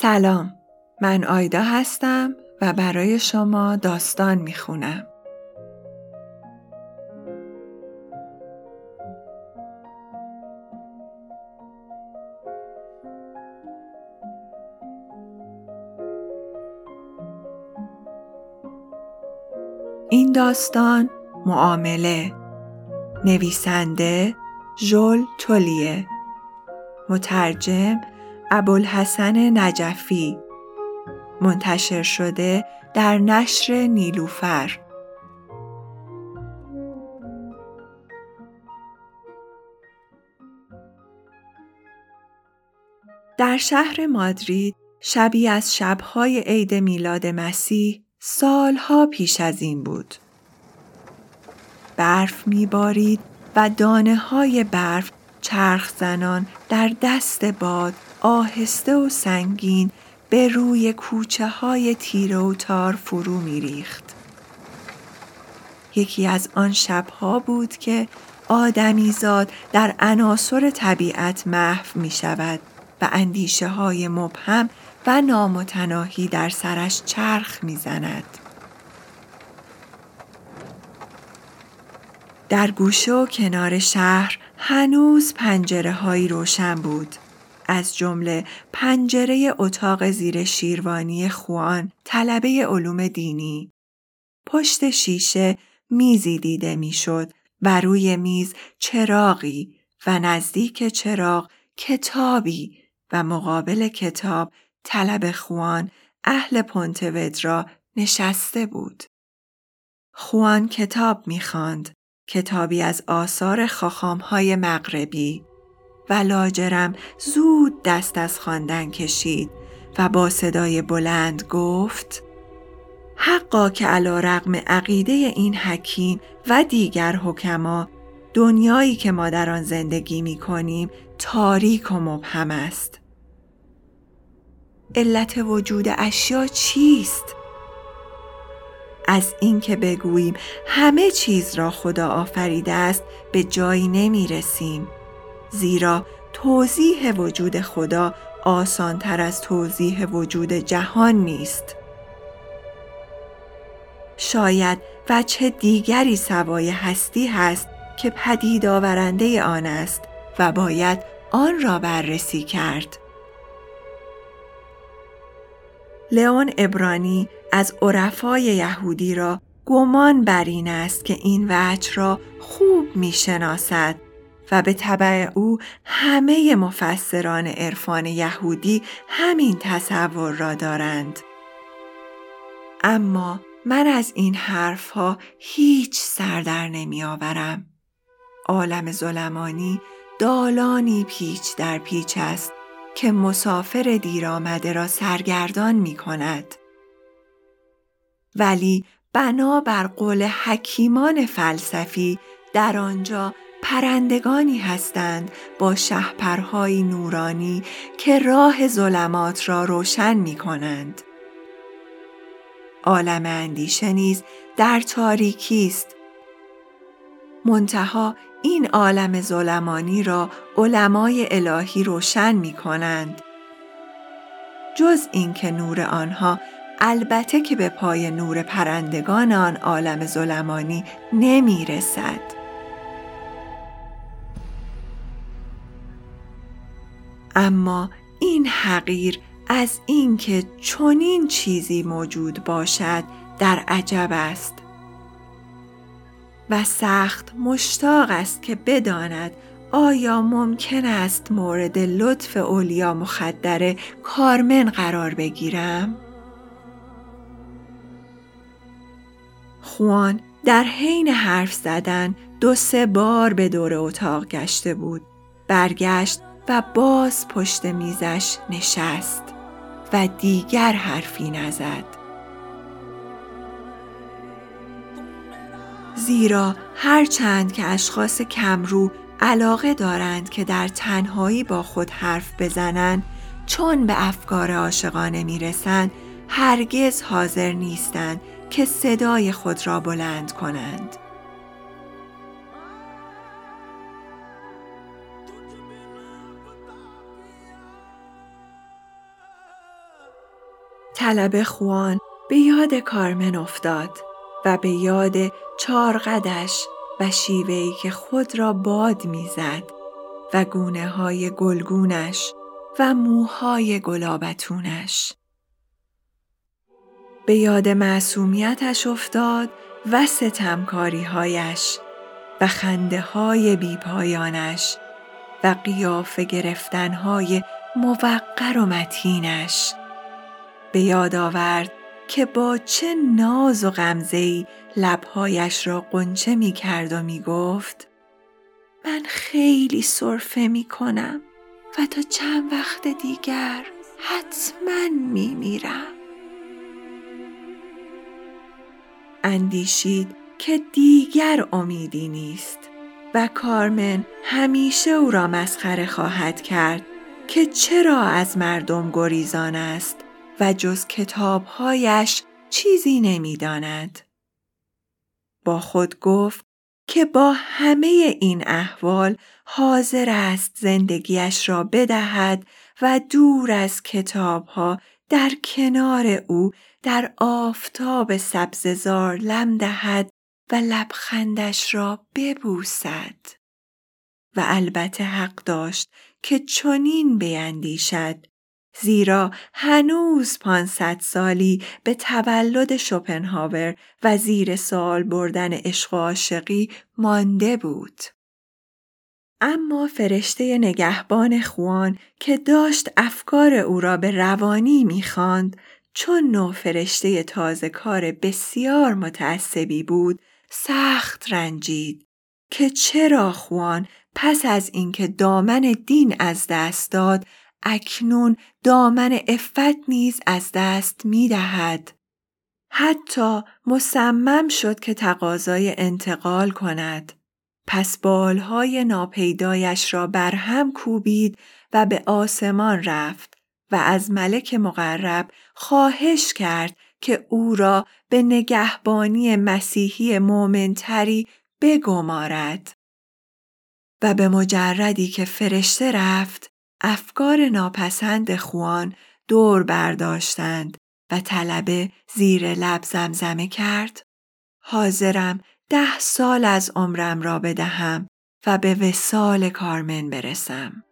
سلام، من آیدا هستم و برای شما داستان میخونم. این داستان معامله، نویسنده ژول تولیه، مترجم ابوالحسن نجفی، منتشر شده در نشر نیلوفر. در شهر مادرید شبی از شب‌های عید میلاد مسیح سالها پیش از این بود. برف می‌بارید و دانه‌های برف چرخ زنان در دست باد آهسته و سنگین به روی کوچه‌های تیره و تار فرو می‌ریخت. یکی از آن شب‌ها بود که آدمیزاد در عناصر طبیعت محو می‌شود و اندیشه‌های مبهم و نامتناهی در سرش چرخ می‌زند. در گوشه و کنار شهر هنوز پنجره‌هایی روشن بود، از جمله پنجره اتاق زیر شیروانی خوان طلبه علوم دینی. پشت شیشه میزی دیده میشد و روی میز چراغی و نزدیک چراغ کتابی و مقابل کتاب طلبه خوان اهل پونتوید را نشسته بود. خوان کتاب میخواند، کتابی از آثار خاخام‌های مغربی، و لاجرم زود دست از خواندن کشید و با صدای بلند گفت: حقا که علی‌رغم عقیده این حکیم و دیگر حکما، دنیایی که ما در آن زندگی می‌کنیم تاریک و مبهم است. علت وجود اشیا چیست؟ از این که بگوییم همه چیز را خدا آفریده است به جایی نمی‌رسیم، زیرا توضیح وجود خدا آسان‌تر از توضیح وجود جهان نیست. شاید وجه دیگری سوای هستی هست که پدید آورنده آن است و باید آن را بررسی کرد. لیون عبرانی از عرفای یهودی را گمان بر این است که این وجه را خوب می‌شناسد و به تبع او همه مفسران عرفان یهودی همین تصور را دارند. اما من از این حرفها هیچ سر در نمی آورم. عالم ظلمانی دالانی پیچ در پیچ است که مسافر دیر آمده را سرگردان می کند. ولی بنابر قول حکیمان فلسفی در آنجا پرندگانی هستند با شهپرهای نورانی که راه ظلمات را روشن می کنند. عالم اندیشه نیز در تاریکی است. منتها این عالم ظلمانی را علمای الهی روشن می کنند. جز این که نور آنها البته که به پای نور پرندگان آن عالم ظلمانی نمی رسد. اما این حقیر از این که چنین چیزی موجود باشد در عجب است و سخت مشتاق است که بداند آیا ممکن است مورد لطف اولیا مخدره کارمن قرار بگیرم؟ خوان در حین حرف زدن 2-3 بار به دور اتاق گشته بود، برگشت و باز پشت میزش نشست و دیگر حرفی نزد، زیرا هرچند که اشخاص کمرو علاقه دارند که در تنهایی با خود حرف بزنند، چون به افکار عاشقانه میرسند هرگز حاضر نیستند که صدای خود را بلند کنند. طلب خوان به یاد کارمن افتاد و به یاد چارقدش و شیوهی که خود را باد میزد و گونه های گلگونش و موهای گلابتونش. به یاد معصومیتش افتاد و ستمکاری هایش و خنده های بیپایانش و قیافه گرفتن های موقر و متینش. به یاد آورد که با چه ناز و غمزه‌ای لبهایش را قنچه می کرد و می گفت من خیلی سرفه می کنم و تا چند وقت دیگر حتما می میرم. اندیشید که دیگر امیدی نیست و کارمن همیشه او را مسخره خواهد کرد که چرا از مردم گریزان است و جز کتابهایش چیزی نمیداند. با خود گفت که با همه این احوال حاضر است زندگیش را بدهد و دور از کتابها در کنار او در آفتاب سبززار لم دهد و لبخندش را ببوسد. و البته حق داشت که چنین بیندیشد، زیرا هنوز 500 سالی به تولد شوپنهاور و زیر سال بردن عشق و عاشقی مانده بود. اما فرشته نگهبان خوان که داشت افکار او را به روانی می‌خواند، چون نو فرشته تازه کار بسیار متعصبی بود، سخت رنجید که چرا خوان پس از اینکه دامن دین از دست داد، اکنون دامن عفت نیز از دست می دهد. حتی مصمم شد که تقاضای انتقال کند. پس بالهای ناپیدایش را برهم کوبید و به آسمان رفت و از ملک مقرب خواهش کرد که او را به نگهبانی مسیحی مومنتری بگمارد. و به مجردی که فرشته رفت، افکار ناپسند خوان دور برداشتند و طلبه زیر لب زمزمه کرد حاضرم 10 سال از عمرم را بدهم و به وصال کارمن برسم.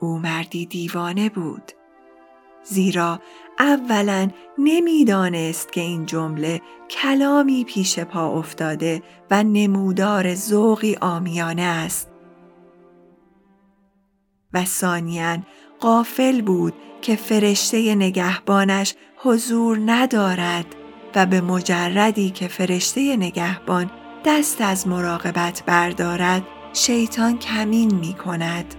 او مردی دیوانه بود، زیرا اولا نمیدانست که این جمله کلامی پیش پا افتاده و نمودار ذوقی عامیانه است و ثانیاً غافل بود که فرشته نگهبانش حضور ندارد و به مجردی که فرشته نگهبان دست از مراقبت بردارد شیطان کمین می کند.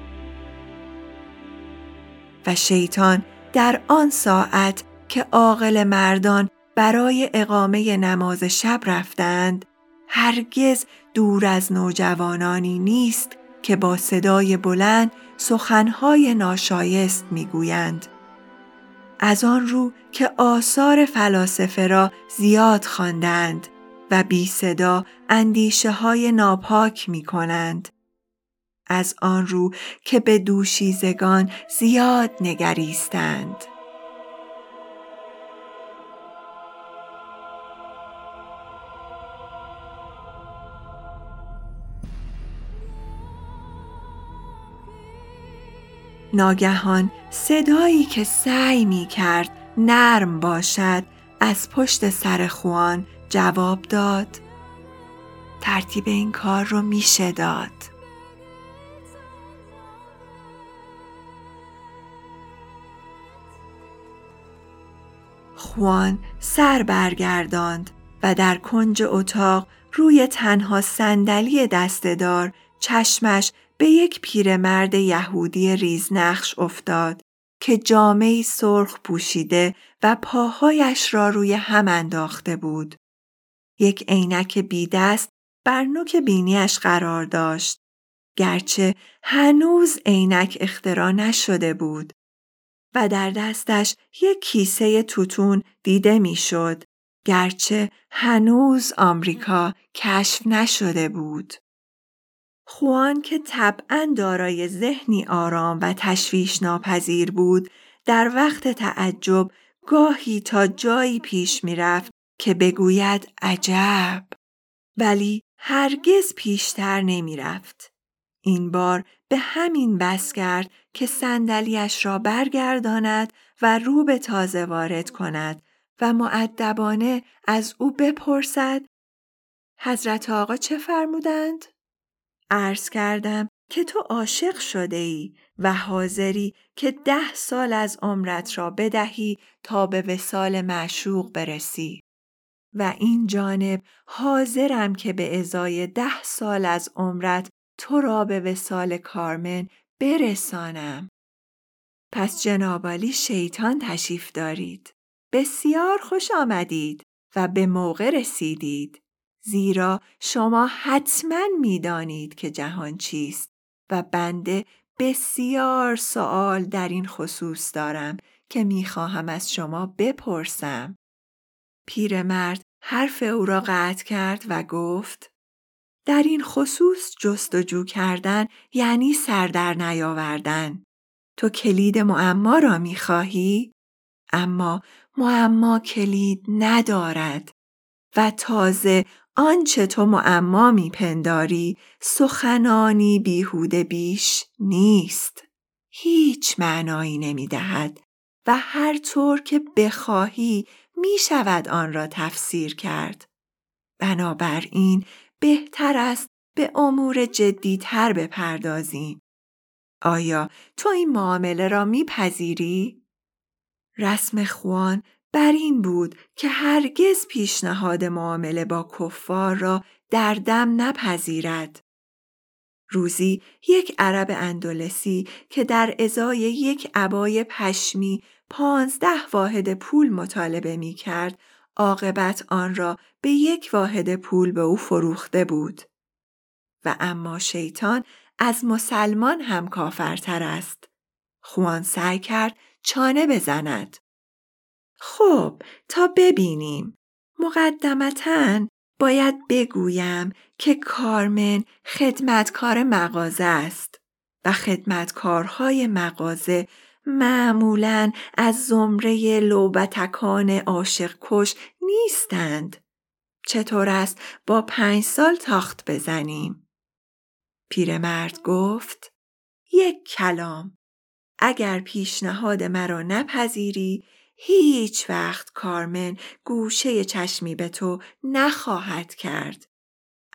و شیطان در آن ساعت که عاقل مردان برای اقامه نماز شب رفتند هرگز دور از نوجوانانی نیست که با صدای بلند سخنهای ناشایست میگویند. از آن رو که آثار فلاسفه را زیاد خواندند و بی صدا اندیشه های ناپاک می کنند. از آن رو که به دوشیزگان زیاد نگریستند. ناگهان صدایی که سعی می کرد نرم باشد از پشت سر خوان جواب داد ترتیب این کار رو میشه داد. خوان سر برگرداند و در کنج اتاق روی تنها صندلی دسته‌دار چشمش به یک پیرمرد یهودی ریزنقش افتاد که جامه‌ای سرخ پوشیده و پاهایش را روی هم انداخته بود. یک عینک بی دست بر نوک بینیش قرار داشت، گرچه هنوز عینک اختراع نشده بود و در دستش یک کیسه توتون دیده میشد، گرچه هنوز آمریکا کشف نشده بود. خوان که طبعاً دارای ذهنی آرام و تشویش ناپذیر بود، در وقت تعجب گاهی تا جایی پیش می رفت که بگوید عجب، ولی هرگز پیشتر نمی رفت. این بار به همین بس کرد که صندلی‌اش را برگرداند و رو به تازه وارد کند و مؤدبانه از او بپرسد حضرت آقا چه فرمودند؟ عرض کردم که تو عاشق شده ای و حاضری که 10 سال از عمرت را بدهی تا به وصال معشوق برسی و این جانب حاضرم که به ازای 10 سال از عمرت تو را به وصال کارمن برسانم. پس جنابعالی شیطان تشریف دارید. بسیار خوش آمدید و به موقع رسیدید. زیرا شما حتما می‌دانید که جهان چیست و بنده بسیار سوال در این خصوص دارم که می‌خواهم از شما بپرسم. پیرمرد حرف او را قطع کرد و گفت در این خصوص جستجو کردن یعنی سر در نیاوردن. تو کلید معما را می‌خواهی؟ اما معما کلید ندارد و تازه آنچه تو معما میپنداری سخنانی بیهوده بیش نیست. هیچ معنایی نمیدهد و هر طور که بخواهی میشود آن را تفسیر کرد. بنابراین بهتر است به امور جدی‌تر بپردازیم. آیا تو این معامله را میپذیری؟ رسم خوان بر این بود که هرگز پیشنهاد معامله با کفار را در دم نپذیرد. روزی یک عرب اندلسی که در ازای یک عبای پشمی 15 واحد پول مطالبه می کرد، عاقبت آن را به 1 واحد پول به او فروخته بود. و اما شیطان از مسلمان هم کافرتر است. خوان سعی کرد چانه بزند. خب تا ببینیم. مقدمتاً باید بگویم که کارمن خدمتکار مغازه است و خدمتکارهای مغازه معمولاً از زمره لوبتکان عاشق کش نیستند. چطور است با 5 سال تاخت بزنیم؟ پیرمرد گفت 1 کلام. اگر پیشنهاد مرا نپذیری هیچ وقت کارمن گوشه چشمی به تو نخواهد کرد.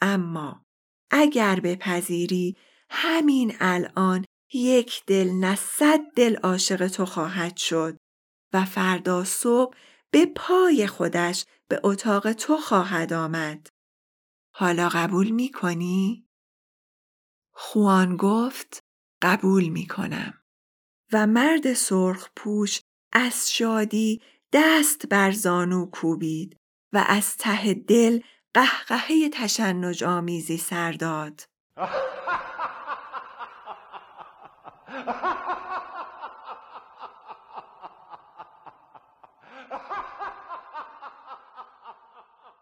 اما اگر بپذیری همین الان 1 دل نه 100 دل عاشق تو خواهد شد و فردا صبح به پای خودش به اتاق تو خواهد آمد. حالا قبول می کنی؟ خوان گفت قبول می کنم. و مرد سرخ پوش از شادی دست بر زانو کوبید و از ته دل قهقهه تشنج آمیزی سر داد.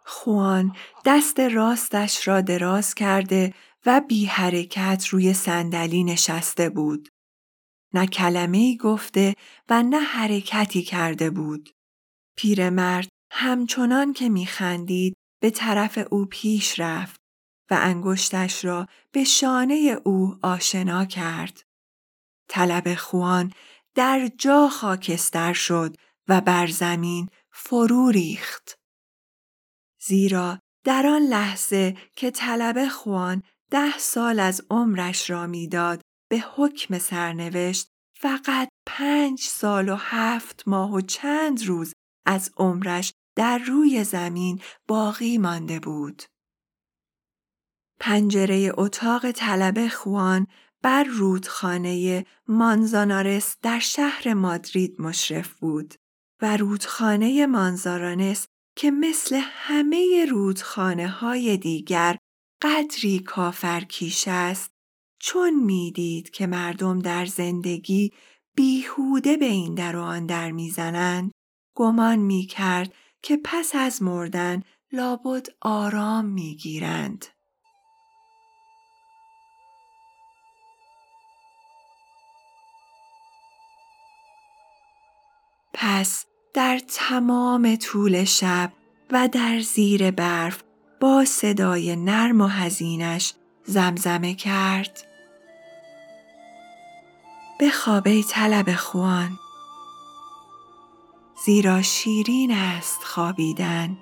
خوان دست راستش را دراز کرده و بی حرکت روی صندلی نشسته بود. نه کلمه‌ای گفته و نه حرکتی کرده بود. پیرمرد همچنان که می‌خندید به طرف او پیش رفت و انگشتش را به شانه او آشنا کرد. طلب خوان در جا خاکستر شد و بر زمین فرو ریخت. زیرا در آن لحظه که طلب خوان 10 سال از عمرش را می‌داد، به حکم سرنوشت فقط 5 سال و 7 ماه و چند روز از عمرش در روی زمین باقی مانده بود. پنجره اتاق طلب خوان بر رودخانه مانزانارس در شهر مادرید مشرف بود و رودخانه مانزانارس که مثل همه رودخانه‌های دیگر قدری کافرکیش است، چون میدید که مردم در زندگی بیهوده به این در و آن در میزنند، گمان میکرد که پس از مردن لابد آرام میگیرند. پس در تمام طول شب و در زیر برف با صدای نرم و حزینش زمزمه کرد: بخواب ای طلب خوان، زیرا شیرین است خوابیدن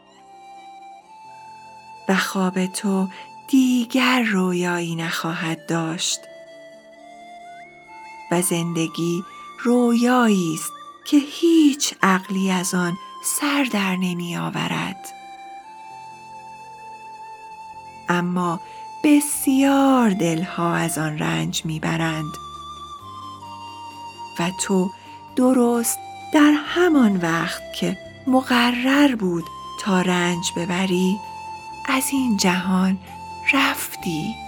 و خواب تو دیگر رویایی نخواهد داشت و زندگی رویایی است که هیچ عقلی از آن سر در نمی آورد. اما بسیار دلها از آن رنج می برند و تو درست در همان وقت که مقرر بود تا رنج ببری از این جهان رفتی.